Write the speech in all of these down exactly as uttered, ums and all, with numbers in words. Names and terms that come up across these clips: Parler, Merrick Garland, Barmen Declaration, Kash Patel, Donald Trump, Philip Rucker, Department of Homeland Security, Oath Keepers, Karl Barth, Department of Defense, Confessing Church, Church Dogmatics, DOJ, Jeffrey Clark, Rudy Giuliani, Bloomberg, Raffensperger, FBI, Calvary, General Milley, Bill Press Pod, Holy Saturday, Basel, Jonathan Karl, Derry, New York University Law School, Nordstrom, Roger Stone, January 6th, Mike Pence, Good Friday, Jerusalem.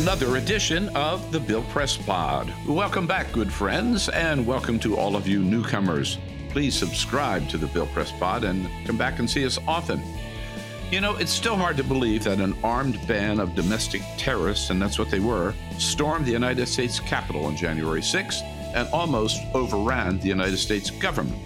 Another edition of the Bill Press Pod. Welcome back, good friends, and welcome to all of you newcomers. Please subscribe to the Bill Press Pod and come back and see us often. You know, it's still hard to believe that an armed band of domestic terrorists, and that's what they were, stormed the United States Capitol on January sixth and almost overran the United States government.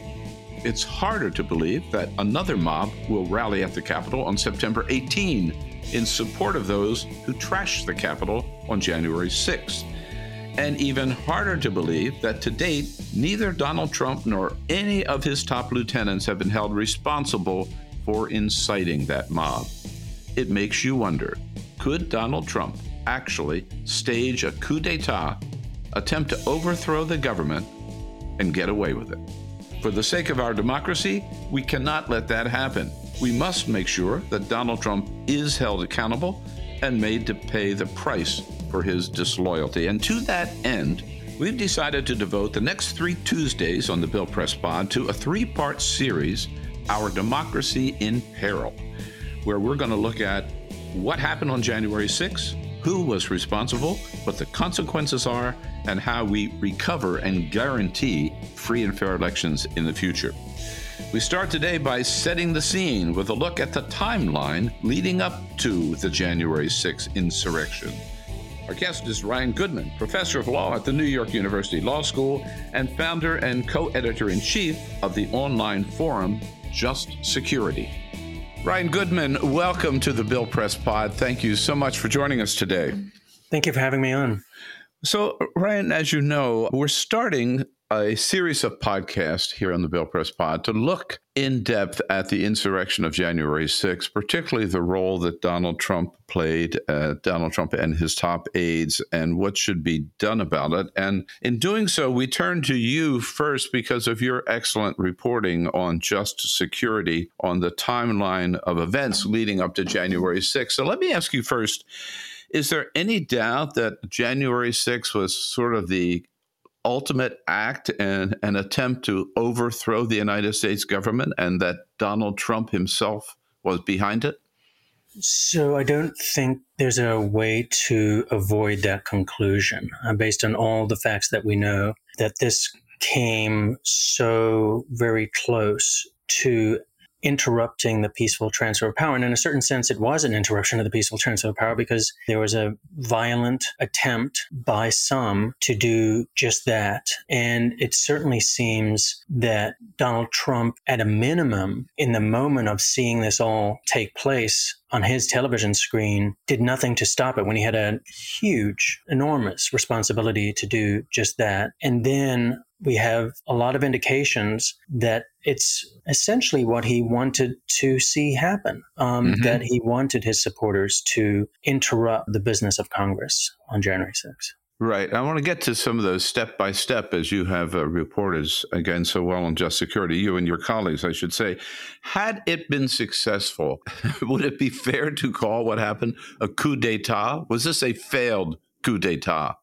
It's harder to believe that another mob will rally at the Capitol on September eighteenth. In support of those who trashed the Capitol on January sixth. And even harder to believe that to date, neither Donald Trump nor any of his top lieutenants have been held responsible for inciting that mob. It makes you wonder, could Donald Trump actually stage a coup d'etat, attempt to overthrow the government, and get away with it? For the sake of our democracy, we cannot let that happen. We must make sure that Donald Trump is held accountable and made to pay the price for his disloyalty. And to that end, we've decided to devote the next three Tuesdays on the Bill Press Pod to a three-part series, Our Democracy in Peril, where we're going to look at what happened on January sixth, who was responsible, what the consequences are, and how we recover and guarantee free and fair elections in the future. We start today by setting the scene with a look at the timeline leading up to the January sixth insurrection. Our guest is Ryan Goodman, professor of law at the New York University Law School and founder and co-editor-in-chief of the online forum, Just Security. Ryan Goodman, welcome to the Bill Press Pod. Thank you so much for joining us today. Thank you for having me on. So, Ryan, as you know, we're starting a series of podcasts here on the Bill Press Pod to look in depth at the insurrection of January sixth, particularly the role that Donald Trump played, uh, Donald Trump and his top aides, and what should be done about it. And in doing so, we turn to you first because of your excellent reporting on Just Security on the timeline of events leading up to January sixth. So let me ask you first, is there any doubt that January sixth was sort of the ultimate act and an attempt to overthrow the United States government, and that Donald Trump himself was behind it? So I don't think there's a way to avoid that conclusion, uh, based on all the facts that we know, that this came so very close to interrupting the peaceful transfer of power. And in a certain sense, it was an interruption of the peaceful transfer of power because there was a violent attempt by some to do just that. And it certainly seems that Donald Trump, at a minimum, in the moment of seeing this all take place on his television screen, did nothing to stop it when he had a huge, enormous responsibility to do just that. And then we have a lot of indications that it's essentially what he wanted to see happen, um, mm-hmm. that he wanted his supporters to interrupt the business of Congress on January sixth. Right. I want to get to some of those step by step, as you have uh, reported again so well on Just Security, you and your colleagues, I should say. Had it been successful, would it be fair to call what happened a coup d'etat? Was this a failed coup d'etat?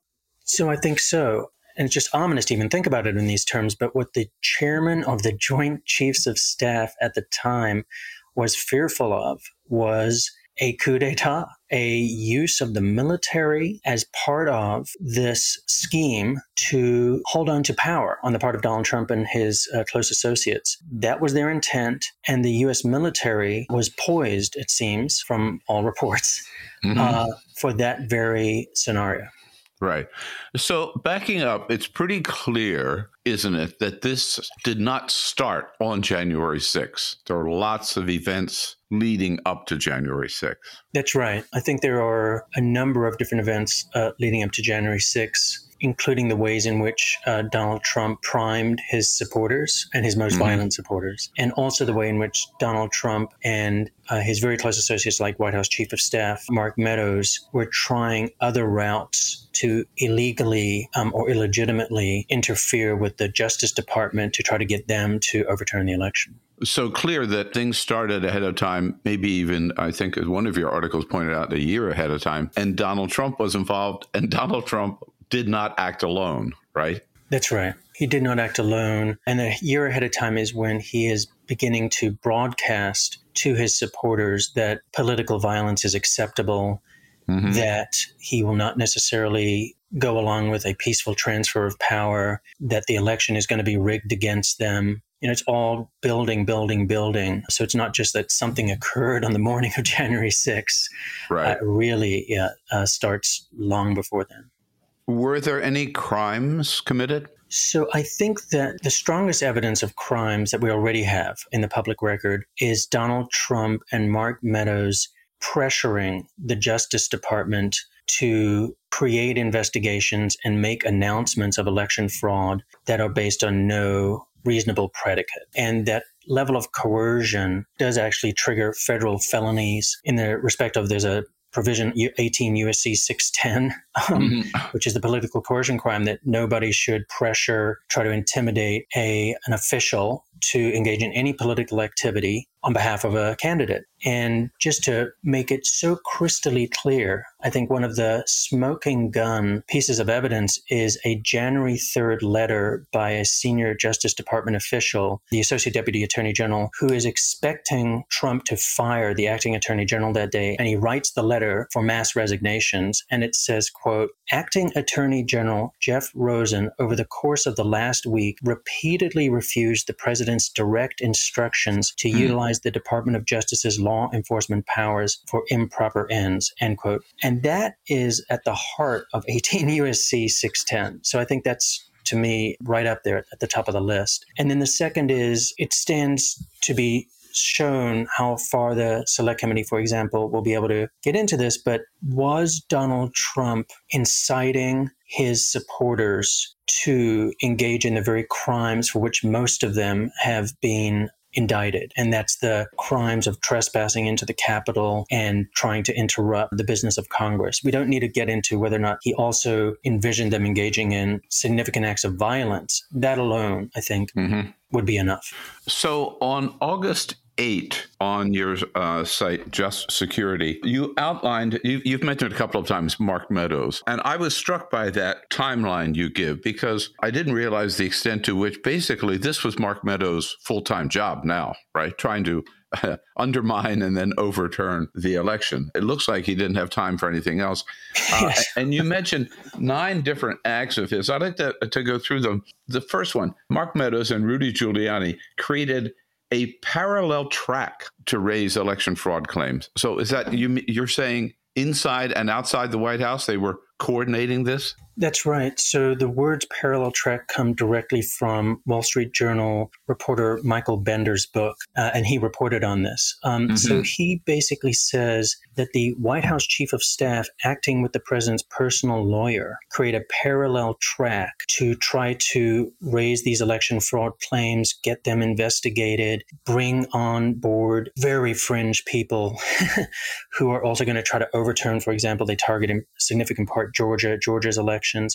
So I think so. And it's just ominous to even think about it in these terms, but what the chairman of the Joint Chiefs of Staff at the time was fearful of was a coup d'etat, a use of the military as part of this scheme to hold on to power on the part of Donald Trump and his uh, close associates. That was their intent, and the U S military was poised, it seems, from all reports, mm-hmm. uh, for that very scenario. Right. So backing up, it's pretty clear, isn't it, that this did not start on January sixth. There are lots of events leading up to January sixth. That's right. I think there are a number of different events uh, leading up to January sixth, including the ways in which uh, Donald Trump primed his supporters and his most mm-hmm. violent supporters, and also the way in which Donald Trump and uh, his very close associates like White House Chief of Staff Mark Meadows were trying other routes to illegally um, or illegitimately interfere with the Justice Department to try to get them to overturn the election. So clear that things started ahead of time, maybe even, I think one of your articles pointed out, a year ahead of time, and Donald Trump was involved, and Donald Trump did not act alone, right? That's right. He did not act alone. And a year ahead of time is when he is beginning to broadcast to his supporters that political violence is acceptable, mm-hmm. that he will not necessarily go along with a peaceful transfer of power, that the election is going to be rigged against them. You know, it's all building, building, building. So it's not just that something occurred on the morning of January sixth. Right. Uh, really yeah, uh, starts long before then. Were there any crimes committed? So I think that the strongest evidence of crimes that we already have in the public record is Donald Trump and Mark Meadows pressuring the Justice Department to create investigations and make announcements of election fraud that are based on no reasonable predicate. And that level of coercion does actually trigger federal felonies in the respect of there's a provision eighteen U S C six ten, um, mm-hmm. which is the political coercion crime, that nobody should pressure, try to intimidate a an official to engage in any political activity on behalf of a candidate. And just to make it so crystally clear, I think one of the smoking gun pieces of evidence is a January third letter by a senior Justice Department official, the Associate Deputy Attorney General, who is expecting Trump to fire the acting Attorney General that day. And he writes the letter for mass resignations. And it says, quote, "Acting Attorney General Jeff Rosen, over the course of the last week, repeatedly refused the president's direct instructions to mm. utilize the Department of Justice's law enforcement powers for improper ends," end quote. And that is at the heart of eighteen U S C six ten. So I think that's, to me, right up there at the top of the list. And then the second is it stands to be shown how far the Select Committee, for example, will be able to get into this, but was Donald Trump inciting his supporters to engage in the very crimes for which most of them have been indicted? And that's the crimes of trespassing into the Capitol and trying to interrupt the business of Congress. We don't need to get into whether or not he also envisioned them engaging in significant acts of violence. That alone, I think, mm-hmm. would be enough. So on August eighth, on your uh, site, Just Security, you outlined, you, you've mentioned a couple of times Mark Meadows. And I was struck by that timeline you give, because I didn't realize the extent to which basically this was Mark Meadows' full-time job now, right? Trying to uh, undermine and then overturn the election. It looks like he didn't have time for anything else. Uh, yes. And you mentioned nine different acts of his. I'd like to, to go through them. The first one, Mark Meadows and Rudy Giuliani created a parallel track to raise election fraud claims. So is that, you, you're saying inside and outside the White House, they were coordinating this? That's right. So the words parallel track come directly from Wall Street Journal reporter Michael Bender's book, uh, and he reported on this. Um, mm-hmm. So he basically says that the White House Chief of Staff, acting with the president's personal lawyer, create a parallel track to try to raise these election fraud claims, get them investigated, bring on board very fringe people who are also going to try to overturn, for example, they target in significant part Georgia, Georgia's elections. Right.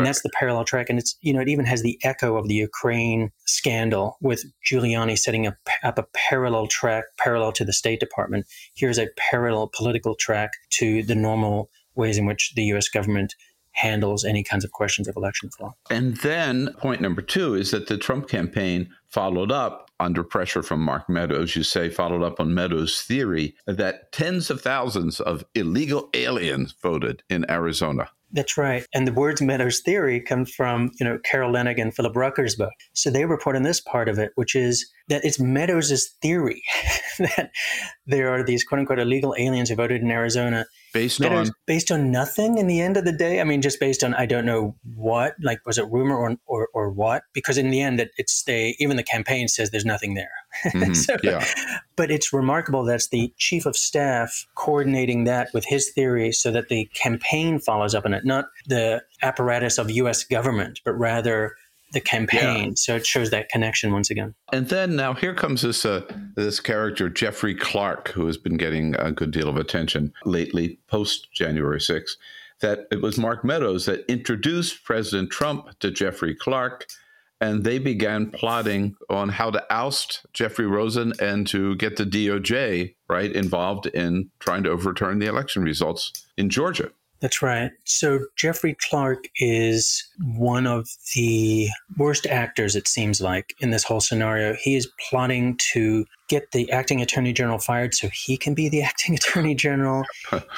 And that's the parallel track. And it's, you know, it even has the echo of the Ukraine scandal with Giuliani setting up, up a parallel track parallel to the State Department. Here's a parallel political track to the normal ways in which the U S government handles any kinds of questions of election fraud. And then point number two is that the Trump campaign followed up under pressure from Mark Meadows, you say, followed up on Meadows' theory that tens of thousands of illegal aliens voted in Arizona. That's right. And the words Meadows' theory come from, you know, Carol Lennig and Philip Rucker's book. So they report on this part of it, which is that it's Meadows' theory that there are these quote unquote illegal aliens who voted in Arizona. based that on was based on nothing in the end of the day. I mean, just based on, I don't know what, like, was it rumor or, or, or what? Because in the end that it's they, even the campaign says there's nothing there. Mm-hmm. so, yeah. But it's remarkable. That's the chief of staff coordinating that with his theory so that the campaign follows up on it, not the apparatus of U S government, but rather the campaign. Yeah. So it shows that connection once again. And then now here comes this uh, this character, Jeffrey Clark, who has been getting a good deal of attention lately, post January sixth, that it was Mark Meadows that introduced President Trump to Jeffrey Clark. And they began plotting on how to oust Jeffrey Rosen and to get the D O J, right, involved in trying to overturn the election results in Georgia. That's right. So Jeffrey Clark is one of the worst actors, it seems like, in this whole scenario. He is plotting to get the acting attorney general fired so he can be the acting attorney general.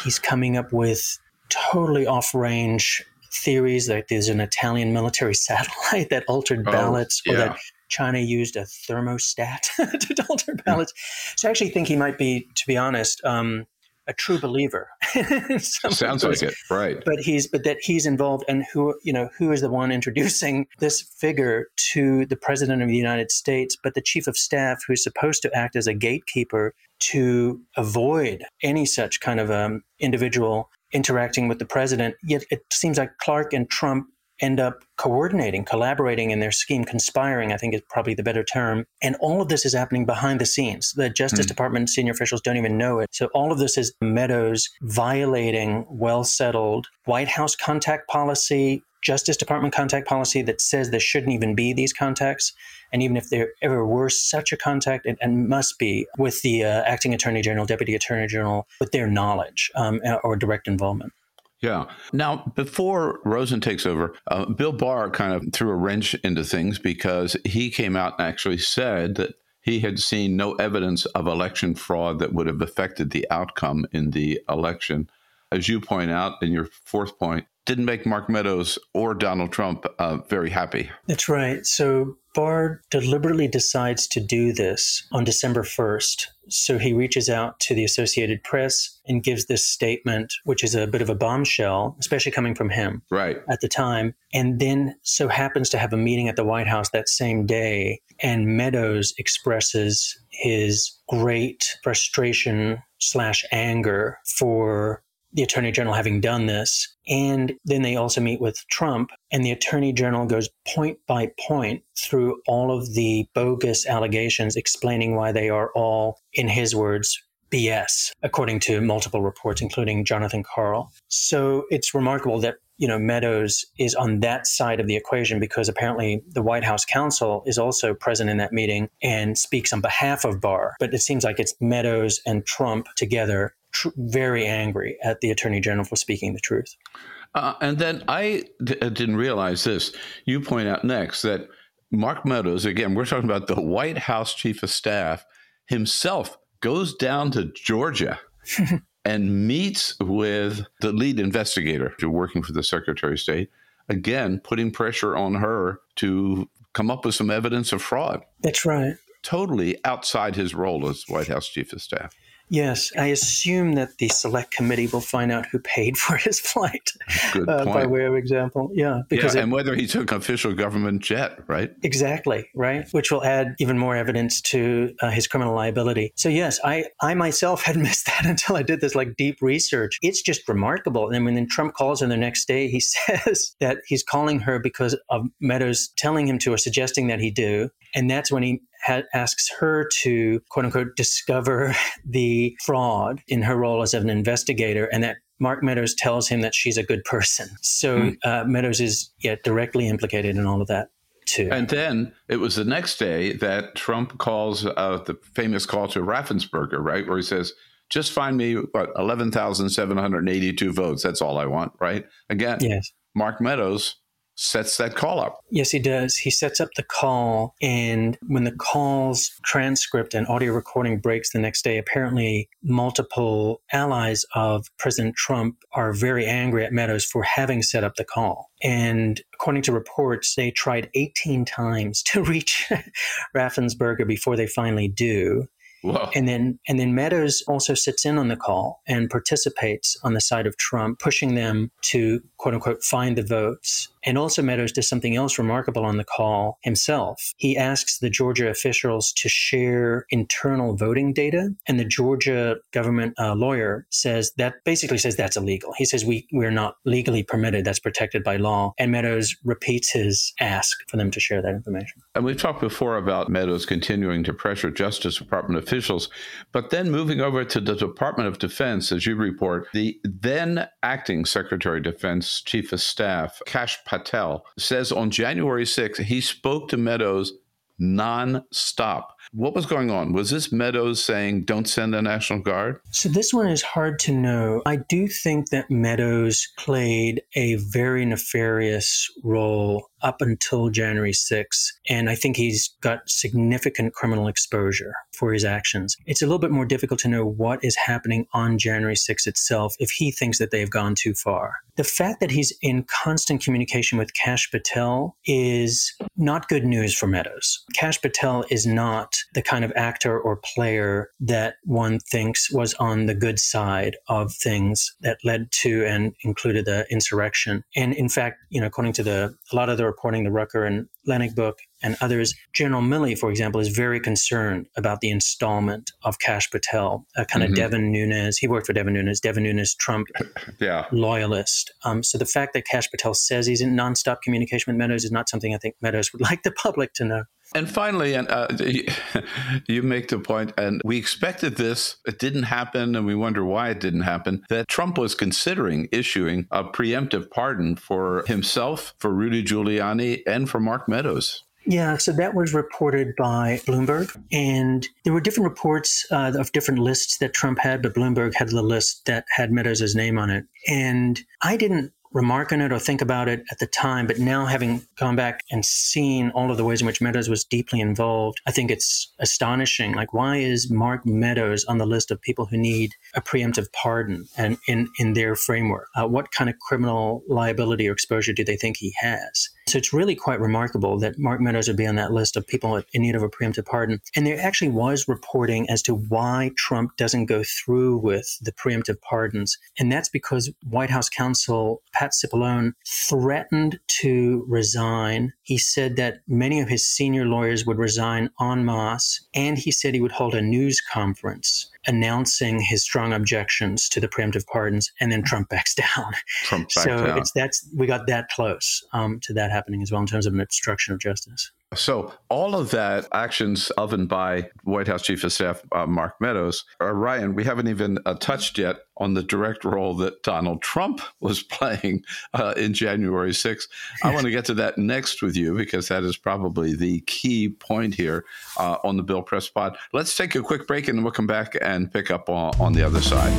He's coming up with totally off-range theories, like there's an Italian military satellite that altered ballots, oh, yeah. or that China used a thermostat to alter ballots. So I actually think he might be, to be honest, um, a true believer. Sounds like it, right? But he's, but that he's involved, and who, you know, who is the one introducing this figure to the president of the United States? But the chief of staff, who's supposed to act as a gatekeeper to avoid any such kind of um, individual interacting with the president. Yet it seems like Clark and Trump end up coordinating, collaborating in their scheme, conspiring, I think is probably the better term. And all of this is happening behind the scenes. The Justice mm. Department senior officials don't even know it. So all of this is Meadows violating well-settled White House contact policy, Justice Department contact policy that says there shouldn't even be these contacts. And even if there ever were such a contact, it, it must be with the uh, acting attorney general, deputy attorney general, with their knowledge um, or direct involvement. Yeah. Now, before Rosen takes over, uh, Bill Barr kind of threw a wrench into things because he came out and actually said that he had seen no evidence of election fraud that would have affected the outcome in the election. As you point out in your fourth point, didn't make Mark Meadows or Donald Trump uh, very happy. That's right. So Barr deliberately decides to do this on December first. So he reaches out to the Associated Press and gives this statement, which is a bit of a bombshell, especially coming from him right. at the time. And then so happens to have a meeting at the White House that same day. And Meadows expresses his great frustration slash anger for the attorney general having done this. And then they also meet with Trump, and the attorney general goes point by point through all of the bogus allegations, explaining why they are all, in his words, B S, according to multiple reports, including Jonathan Karl. So it's remarkable that, you know, Meadows is on that side of the equation, because apparently the White House counsel is also present in that meeting and speaks on behalf of Barr. But it seems like it's Meadows and Trump together, tr- very angry at the attorney general for speaking the truth. Uh, and then I d- didn't realize this. You point out next that Mark Meadows, again, we're talking about the White House chief of staff himself, goes down to Georgia and meets with the lead investigator working for the Secretary of State, again, putting pressure on her to come up with some evidence of fraud. That's right. Totally outside his role as White House chief of staff. Yes. I assume that the select committee will find out who paid for his flight. Good point. Uh, by way of example. Yeah. Because yeah, it, and whether he took an official government jet, right? Exactly. Right. Which will add even more evidence to uh, his criminal liability. So yes, I, I myself had missed that until I did this like deep research. It's just remarkable. And when then Trump calls her the next day, he says that he's calling her because of Meadows telling him to or suggesting that he do. And that's when he ha- asks her to, quote unquote, discover the fraud in her role as an investigator, and that Mark Meadows tells him that she's a good person. So mm. uh, Meadows is yeah, directly implicated in all of that, too. And then it was the next day that Trump calls uh, the famous call to Raffensperger, right, where he says, just find me, what, eleven thousand seven hundred eighty-two votes. That's all I want, right? Again, yes. Mark Meadows sets that call up. Yes, he does. He sets up the call, and when the call's transcript and audio recording breaks the next day, apparently multiple allies of President Trump are very angry at Meadows for having set up the call. And according to reports, they tried eighteen times to reach Raffensperger before they finally do. Whoa. And then and then Meadows also sits in on the call and participates on the side of Trump, pushing them to, quote unquote, find the votes. And also Meadows does something else remarkable on the call himself. He asks the Georgia officials to share internal voting data. And the Georgia government uh, lawyer says that basically says that's illegal. He says, we, we're not legally permitted. That's protected by law. And Meadows repeats his ask for them to share that information. And we've talked before about Meadows continuing to pressure Justice Department officials, but then moving over to the Department of Defense, as you report, the then acting Secretary of Defense Chief of Staff, Kash Patel, says on January sixth, he spoke to Meadows nonstop. What was going on? Was this Meadows saying, don't send the National Guard? So this one is hard to know. I do think that Meadows played a very nefarious role up until January sixth. And I think he's got significant criminal exposure for his actions. It's a little bit more difficult to know what is happening on January sixth itself if he thinks that they've gone too far. The fact that he's in constant communication with Kash Patel is not good news for Meadows. Kash Patel is not the kind of actor or player that one thinks was on the good side of things that led to and included the insurrection. And in fact, you know, according to the a lot of the reporting, the Rucker and Lennig book and others, General Milley, for example, is very concerned about the installment of Kash Patel, a kind mm-hmm. of Devin Nunes. He worked for Devin Nunes, Devin Nunes, Trump yeah. loyalist. Um, so the fact that Kash Patel says he's in nonstop communication with Meadows is not something I think Meadows would like the public to know. And finally, and uh, you make the point, and we expected this, it didn't happen, and we wonder why it didn't happen, that Trump was considering issuing a preemptive pardon for himself, for Rudy Giuliani, and for Mark Meadows. Yeah, so that was reported by Bloomberg. And there were different reports uh, of different lists that Trump had, but Bloomberg had the list that had Meadows' name on it. And I didn't remark on it or think about it at the time, but now having gone back and seen all of the ways in which Meadows was deeply involved, I think it's astonishing. Like, why is Mark Meadows on the list of people who need a preemptive pardon and in, in their framework? Uh, what kind of criminal liability or exposure do they think he has? So it's really quite remarkable that Mark Meadows would be on that list of people in need of a preemptive pardon. And there actually was reporting as to why Trump doesn't go through with the preemptive pardons. And that's because White House counsel Pat Cipollone threatened to resign. He said that many of his senior lawyers would resign en masse, and he said he would hold a news conference announcing his strong objections to the preemptive pardons, and then Trump backs down. Trump backs so down. It's, that's, we got that close um, to that happening as well in terms of an obstruction of justice. So all of that actions of and by White House Chief of Staff uh, Mark Meadows. Uh, Ryan, we haven't even uh, touched yet on the direct role that Donald Trump was playing uh, in January sixth. I want to get to that next with you because that is probably the key point here uh, on the Bill Press Pod. Let's take a quick break and we'll come back and pick up on, on the other side.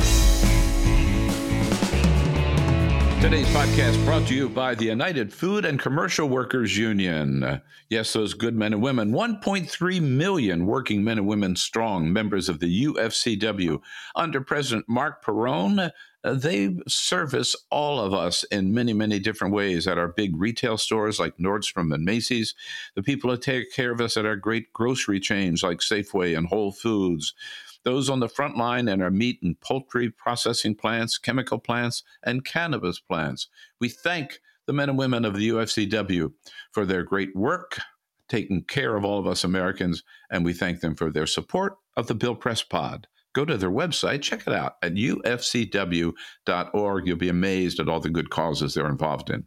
Today's podcast brought to you by the United Food and Commercial Workers Union. Yes, those good men and women, one point three million working men and women strong, members of the U F C W. Under President Mark Perrone, they service all of us in many, many different ways at our big retail stores like Nordstrom and Macy's, the people who take care of us at our great grocery chains like Safeway and Whole Foods, those on the front line in our meat and poultry processing plants, chemical plants, and cannabis plants. We thank the men and women of the U F C W for their great work, taking care of all of us Americans, and we thank them for their support of the Bill Press Pod. Go to their website, check it out at U F C W dot org. You'll be amazed at all the good causes they're involved in.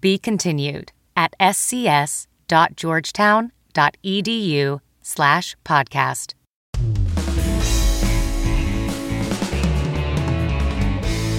Be continued at scs.georgetown.edu slash podcast.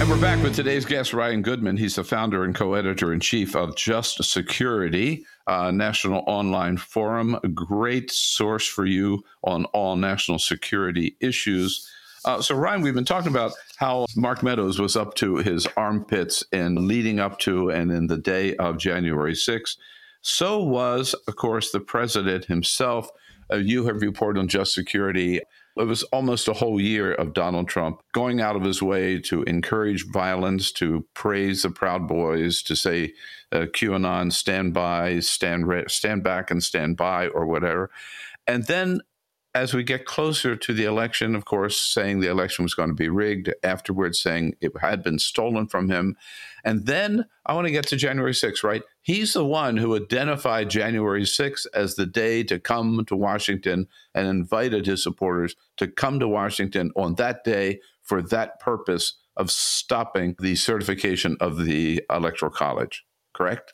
And we're back with today's guest, Ryan Goodman. He's the founder and co-editor-in-chief of Just Security, a national online forum, a great source for you on all national security issues. Uh, so, Ryan, we've been talking about how Mark Meadows was up to his armpits and leading up to and in the day of January sixth. So was, of course, the president himself. Uh, you have reported on Just Security. It was almost a whole year of Donald Trump going out of his way to encourage violence, to praise the Proud Boys, to say uh, QAnon, stand by, stand re- stand back and stand by, or whatever. And then as we get closer to the election, of course, saying the election was going to be rigged, afterwards saying it had been stolen from him. And then I want to get to January sixth, right? He's the one who identified January sixth as the day to come to Washington and invited his supporters to come to Washington on that day for that purpose of stopping the certification of the Electoral College, correct?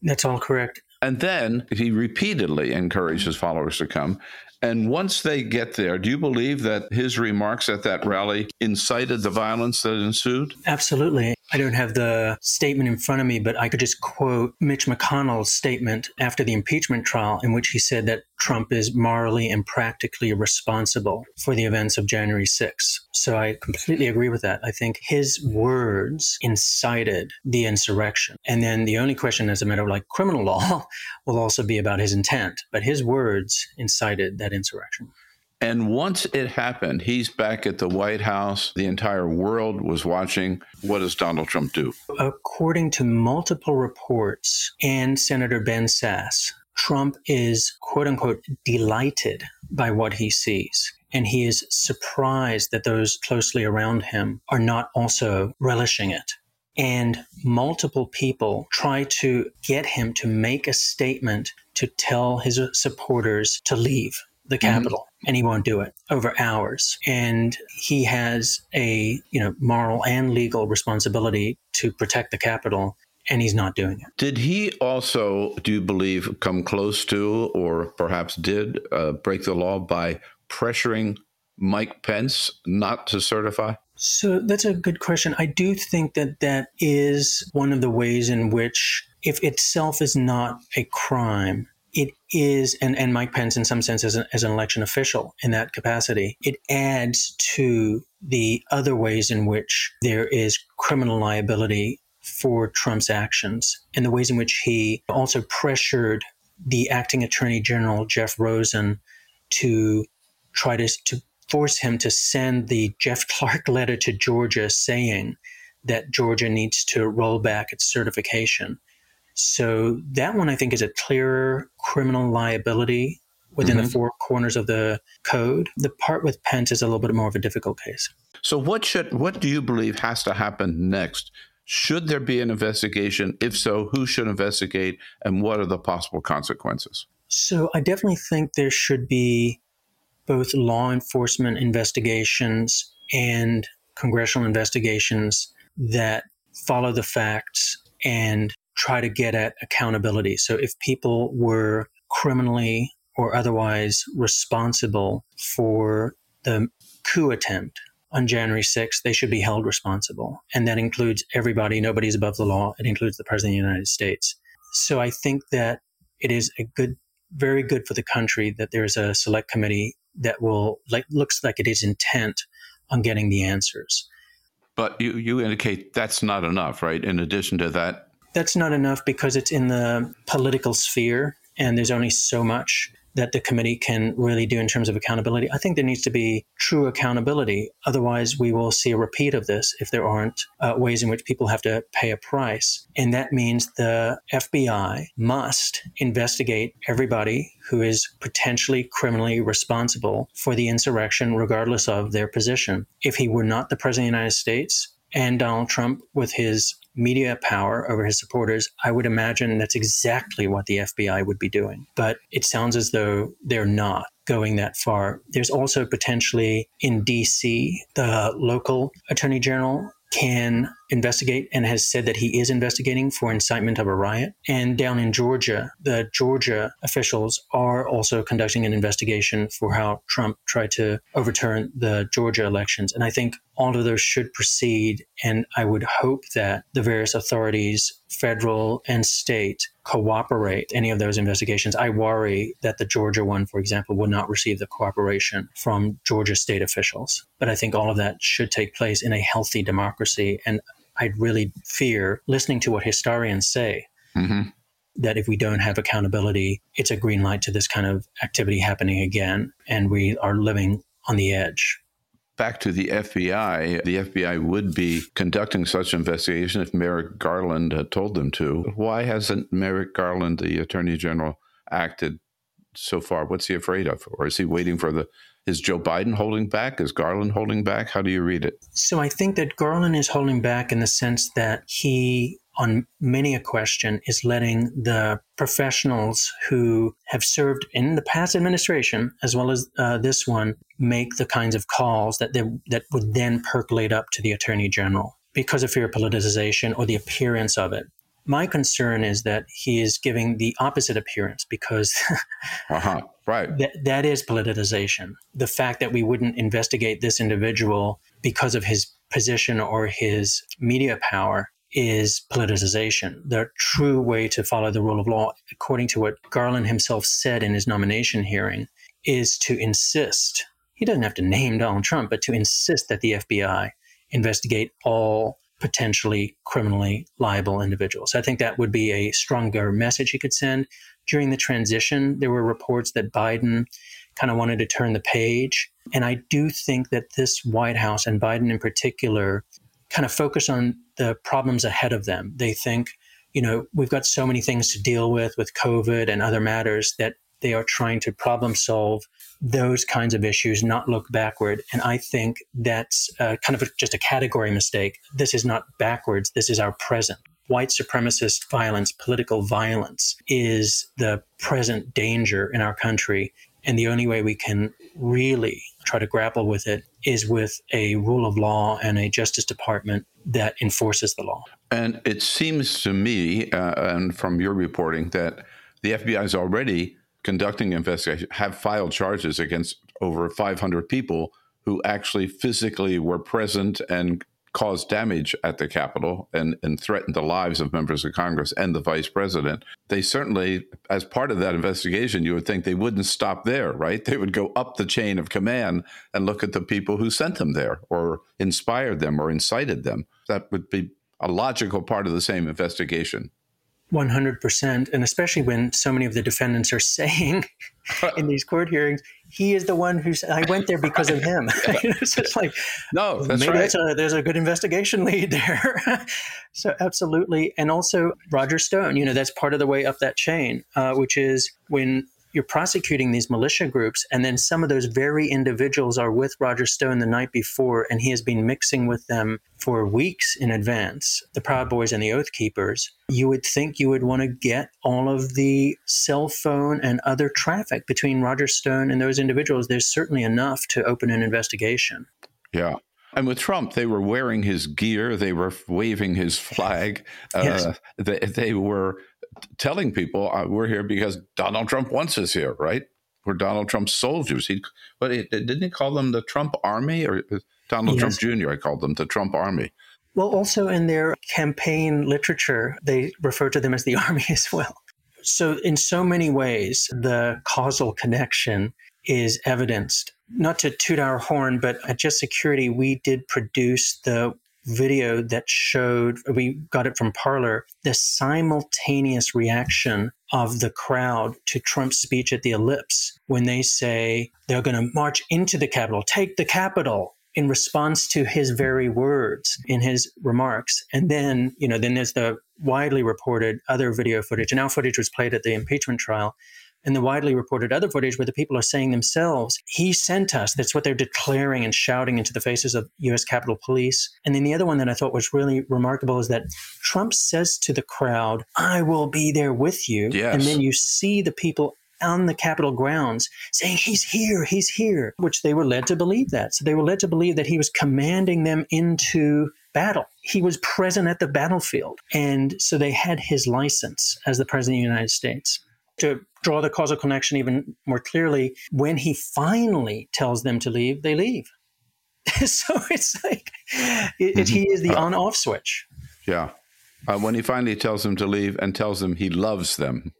That's all correct. And then he repeatedly encouraged his followers to come. And once they get there, do you believe that his remarks at that rally incited the violence that ensued? Absolutely. I don't have the statement in front of me, but I could just quote Mitch McConnell's statement after the impeachment trial, in which he said that Trump is morally and practically responsible for the events of January sixth. So I completely agree with that. I think his words incited the insurrection. And then the only question as a matter of like criminal law will also be about his intent, but his words incited that insurrection. And once it happened, he's back at the White House. The entire world was watching. What does Donald Trump do? According to multiple reports and Senator Ben Sasse, Trump is, quote unquote, delighted by what he sees. And he is surprised that those closely around him are not also relishing it. And multiple people try to get him to make a statement to tell his supporters to leave the Capitol. Mm-hmm. And he won't do it over hours. And he has a, you know, moral and legal responsibility to protect the Capitol, and he's not doing it. Did he also, do you believe, come close to, or perhaps did, uh, break the law by pressuring Mike Pence not to certify? So that's a good question. I do think that that is one of the ways in which, if itself is not a crime, it is, and, and Mike Pence, in some sense, as an, as an election official in that capacity, it adds to the other ways in which there is criminal liability for Trump's actions, and the ways in which he also pressured the acting Attorney General, Jeff Rosen, to try to, to force him to send the Jeff Clark letter to Georgia saying that Georgia needs to roll back its certification. So that one, I think, is a clearer criminal liability within mm-hmm. the four corners of the code. The part with Pence is a little bit more of a difficult case. So what should, what do you believe has to happen next? Should there be an investigation? If so, who should investigate, and what are the possible consequences? So I definitely think there should be both law enforcement investigations and congressional investigations that follow the facts and try to get at accountability. So if people were criminally or otherwise responsible for the coup attempt on January sixth, they should be held responsible. And that includes everybody. Nobody's above the law. It includes the President of the United States. So I think that it is a good, very good for the country that there's a select committee that will, like, looks like it is intent on getting the answers. But you, you indicate that's not enough, right? In addition to that, that's not enough because it's in the political sphere, and there's only so much that the committee can really do in terms of accountability. I think there needs to be true accountability. Otherwise, we will see a repeat of this if there aren't uh, ways in which people have to pay a price. And that means the F B I must investigate everybody who is potentially criminally responsible for the insurrection, regardless of their position. If he were not the President of the United States and Donald Trump with his media power over his supporters, I would imagine that's exactly what the F B I would be doing. But it sounds as though they're not. going that far. There's also potentially in D C, the local attorney general can investigate and has said that he is investigating for incitement of a riot. And down in Georgia, the Georgia officials are also conducting an investigation for how Trump tried to overturn the Georgia elections. And I think all of those should proceed. And I would hope that the various authorities, federal and state, cooperate any of those investigations. I worry that the Georgia one, for example, will not receive the cooperation from Georgia state officials. But I think all of that should take place in a healthy democracy. And I'd really fear, listening to what historians say, mm-hmm. that if we don't have accountability, it's a green light to this kind of activity happening again. And we are living on the edge. Back to the F B I, the F B I would be conducting such investigation if Merrick Garland had told them to. Why hasn't Merrick Garland, the Attorney General, acted so far? What's he afraid of? Or is he waiting for the... Is Joe Biden holding back? Is Garland holding back? How do you read it? So I think that Garland is holding back in the sense that he, on many a question, is letting the professionals who have served in the past administration, as well as uh, this one, make the kinds of calls that they, that would then percolate up to the attorney general because of fear of politicization or the appearance of it. My concern is that he is giving the opposite appearance because uh-huh. right. th- that is politicization. The fact that we wouldn't investigate this individual because of his position or his media power is politicization. The true way to follow the rule of law, according to what Garland himself said in his nomination hearing, is to insist, he doesn't have to name Donald Trump, but to insist that the F B I investigate all potentially criminally liable individuals. I think that would be a stronger message he could send. During the transition, there were reports that Biden kind of wanted to turn the page. And I do think that this White House, and Biden in particular, kind of focus on the problems ahead of them. They think, you know, we've got so many things to deal with, with COVID and other matters, that they are trying to problem solve those kinds of issues, not look backward. And I think that's uh, kind of a, just a category mistake. This is not backwards. This is our present. White supremacist violence, political violence, is the present danger in our country. And the only way we can really try to grapple with it is with a rule of law and a Justice Department that enforces the law. And it seems to me, uh, and from your reporting, that the F B I is already conducting investigation, have filed charges against over five hundred people who actually physically were present and caused damage at the Capitol and, and threatened the lives of members of Congress and the vice president. They certainly, as part of that investigation, you would think they wouldn't stop there, right? They would go up the chain of command and look at the people who sent them there or inspired them or incited them. That would be a logical part of the same investigation. one hundred percent. And especially when so many of the defendants are saying in these court hearings, he is the one who's, I went there because of him. You know, so it's like, no, that's maybe right. That's a, there's a good investigation lead there. So absolutely. And also Roger Stone, you know, that's part of the way up that chain, uh, which is when you're prosecuting these militia groups, and then some of those very individuals are with Roger Stone the night before, and he has been mixing with them for weeks in advance, the Proud Boys and the Oath Keepers. You would think you would want to get all of the cell phone and other traffic between Roger Stone and those individuals. There's certainly enough to open an investigation. Yeah. And with Trump, they were wearing his gear. They were waving his flag. Uh, yes. they, they were telling people, uh, we're here because Donald Trump wants us here, right? We're Donald Trump's soldiers. He, but he, didn't he call them the Trump Army? Or Donald yes. Trump Junior, I called them the Trump Army. Well, also in their campaign literature, they refer to them as the Army as well. So in so many ways, the causal connection is evidenced. Not to toot our horn, but at Just Security, we did produce the video that showed, we got it from Parler, the simultaneous reaction of the crowd to Trump's speech at the Ellipse when they say they're going to march into the Capitol, take the Capitol, in response to his very words in his remarks. And then, you know, then there's the widely reported other video footage, and our footage was played at the impeachment trial. And the widely reported other footage where the people are saying themselves, he sent us. That's what they're declaring and shouting into the faces of U S Capitol Police. And then the other one that I thought was really remarkable is that Trump says to the crowd, I will be there with you. Yes. And then you see the people on the Capitol grounds saying, he's here, he's here, which they were led to believe that. So they were led to believe that he was commanding them into battle. He was present at the battlefield. And so they had his license as the President of the United States. To draw the causal connection even more clearly, when he finally tells them to leave, they leave. So it's like, it, mm-hmm. it, he is the uh, on-off switch. Yeah. Uh, when he finally tells them to leave and tells them he loves them.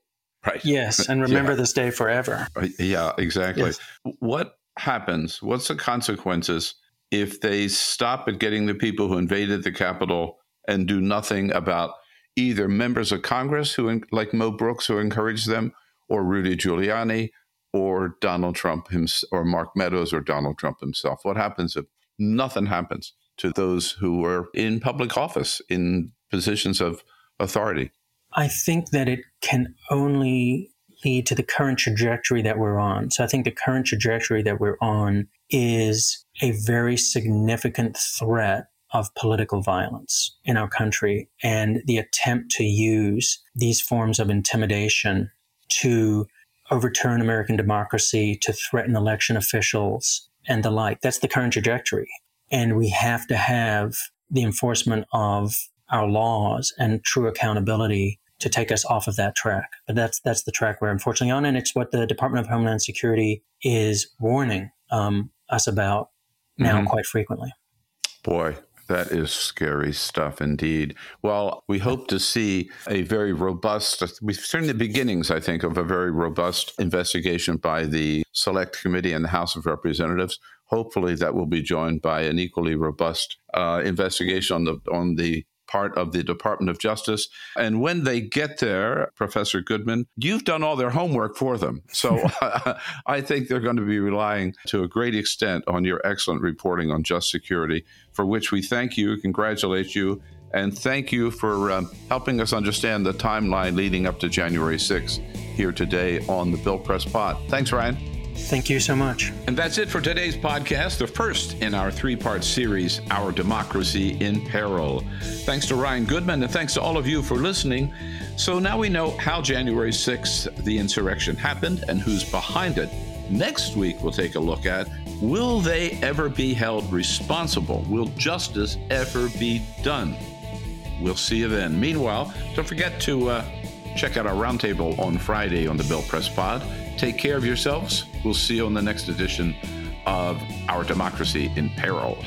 Right. Yes. And remember yeah. this day forever. Uh, yeah, exactly. Yes. What happens? What's the consequences if they stop at getting the people who invaded the Capitol and do nothing about either members of Congress who, like Mo Brooks, who encouraged them, or Rudy Giuliani, or Donald Trump himself, or Mark Meadows, or Donald Trump himself? What happens if nothing happens to those who were in public office, in positions of authority? I think that it can only lead to the current trajectory that we're on. So I think the current trajectory that we're on is a very significant threat of political violence in our country, and the attempt to use these forms of intimidation to overturn American democracy, to threaten election officials and the like. That's the current trajectory. And we have to have the enforcement of our laws and true accountability to take us off of that track. But that's that's the track we're unfortunately on, and it's what the Department of Homeland Security is warning um, us about now mm-hmm. quite frequently. Boy, that is scary stuff indeed. Well, we hope to see a very robust, we've seen the beginnings, I think, of a very robust investigation by the Select Committee in the House of Representatives. Hopefully that will be joined by an equally robust uh, investigation on the on the part of the Department of Justice. And when they get there, Professor Goodman, you've done all their homework for them. So I think they're going to be relying to a great extent on your excellent reporting on Just Security, for which we thank you, congratulate you, and thank you for um, helping us understand the timeline leading up to January sixth here today on the Bill Press Pod. Thanks, Ryan. Thank you so much. And that's it for today's podcast, the first in our three-part series, Our Democracy in Peril. Thanks to Ryan Goodman, and thanks to all of you for listening. So now we know how January sixth, the insurrection, happened and who's behind it. Next week, we'll take a look at, will they ever be held responsible? Will justice ever be done? We'll see you then. Meanwhile, don't forget to uh, check out our roundtable on Friday on the Bill Press Pod. Take care of yourselves. We'll see you on the next edition of Our Democracy in Peril.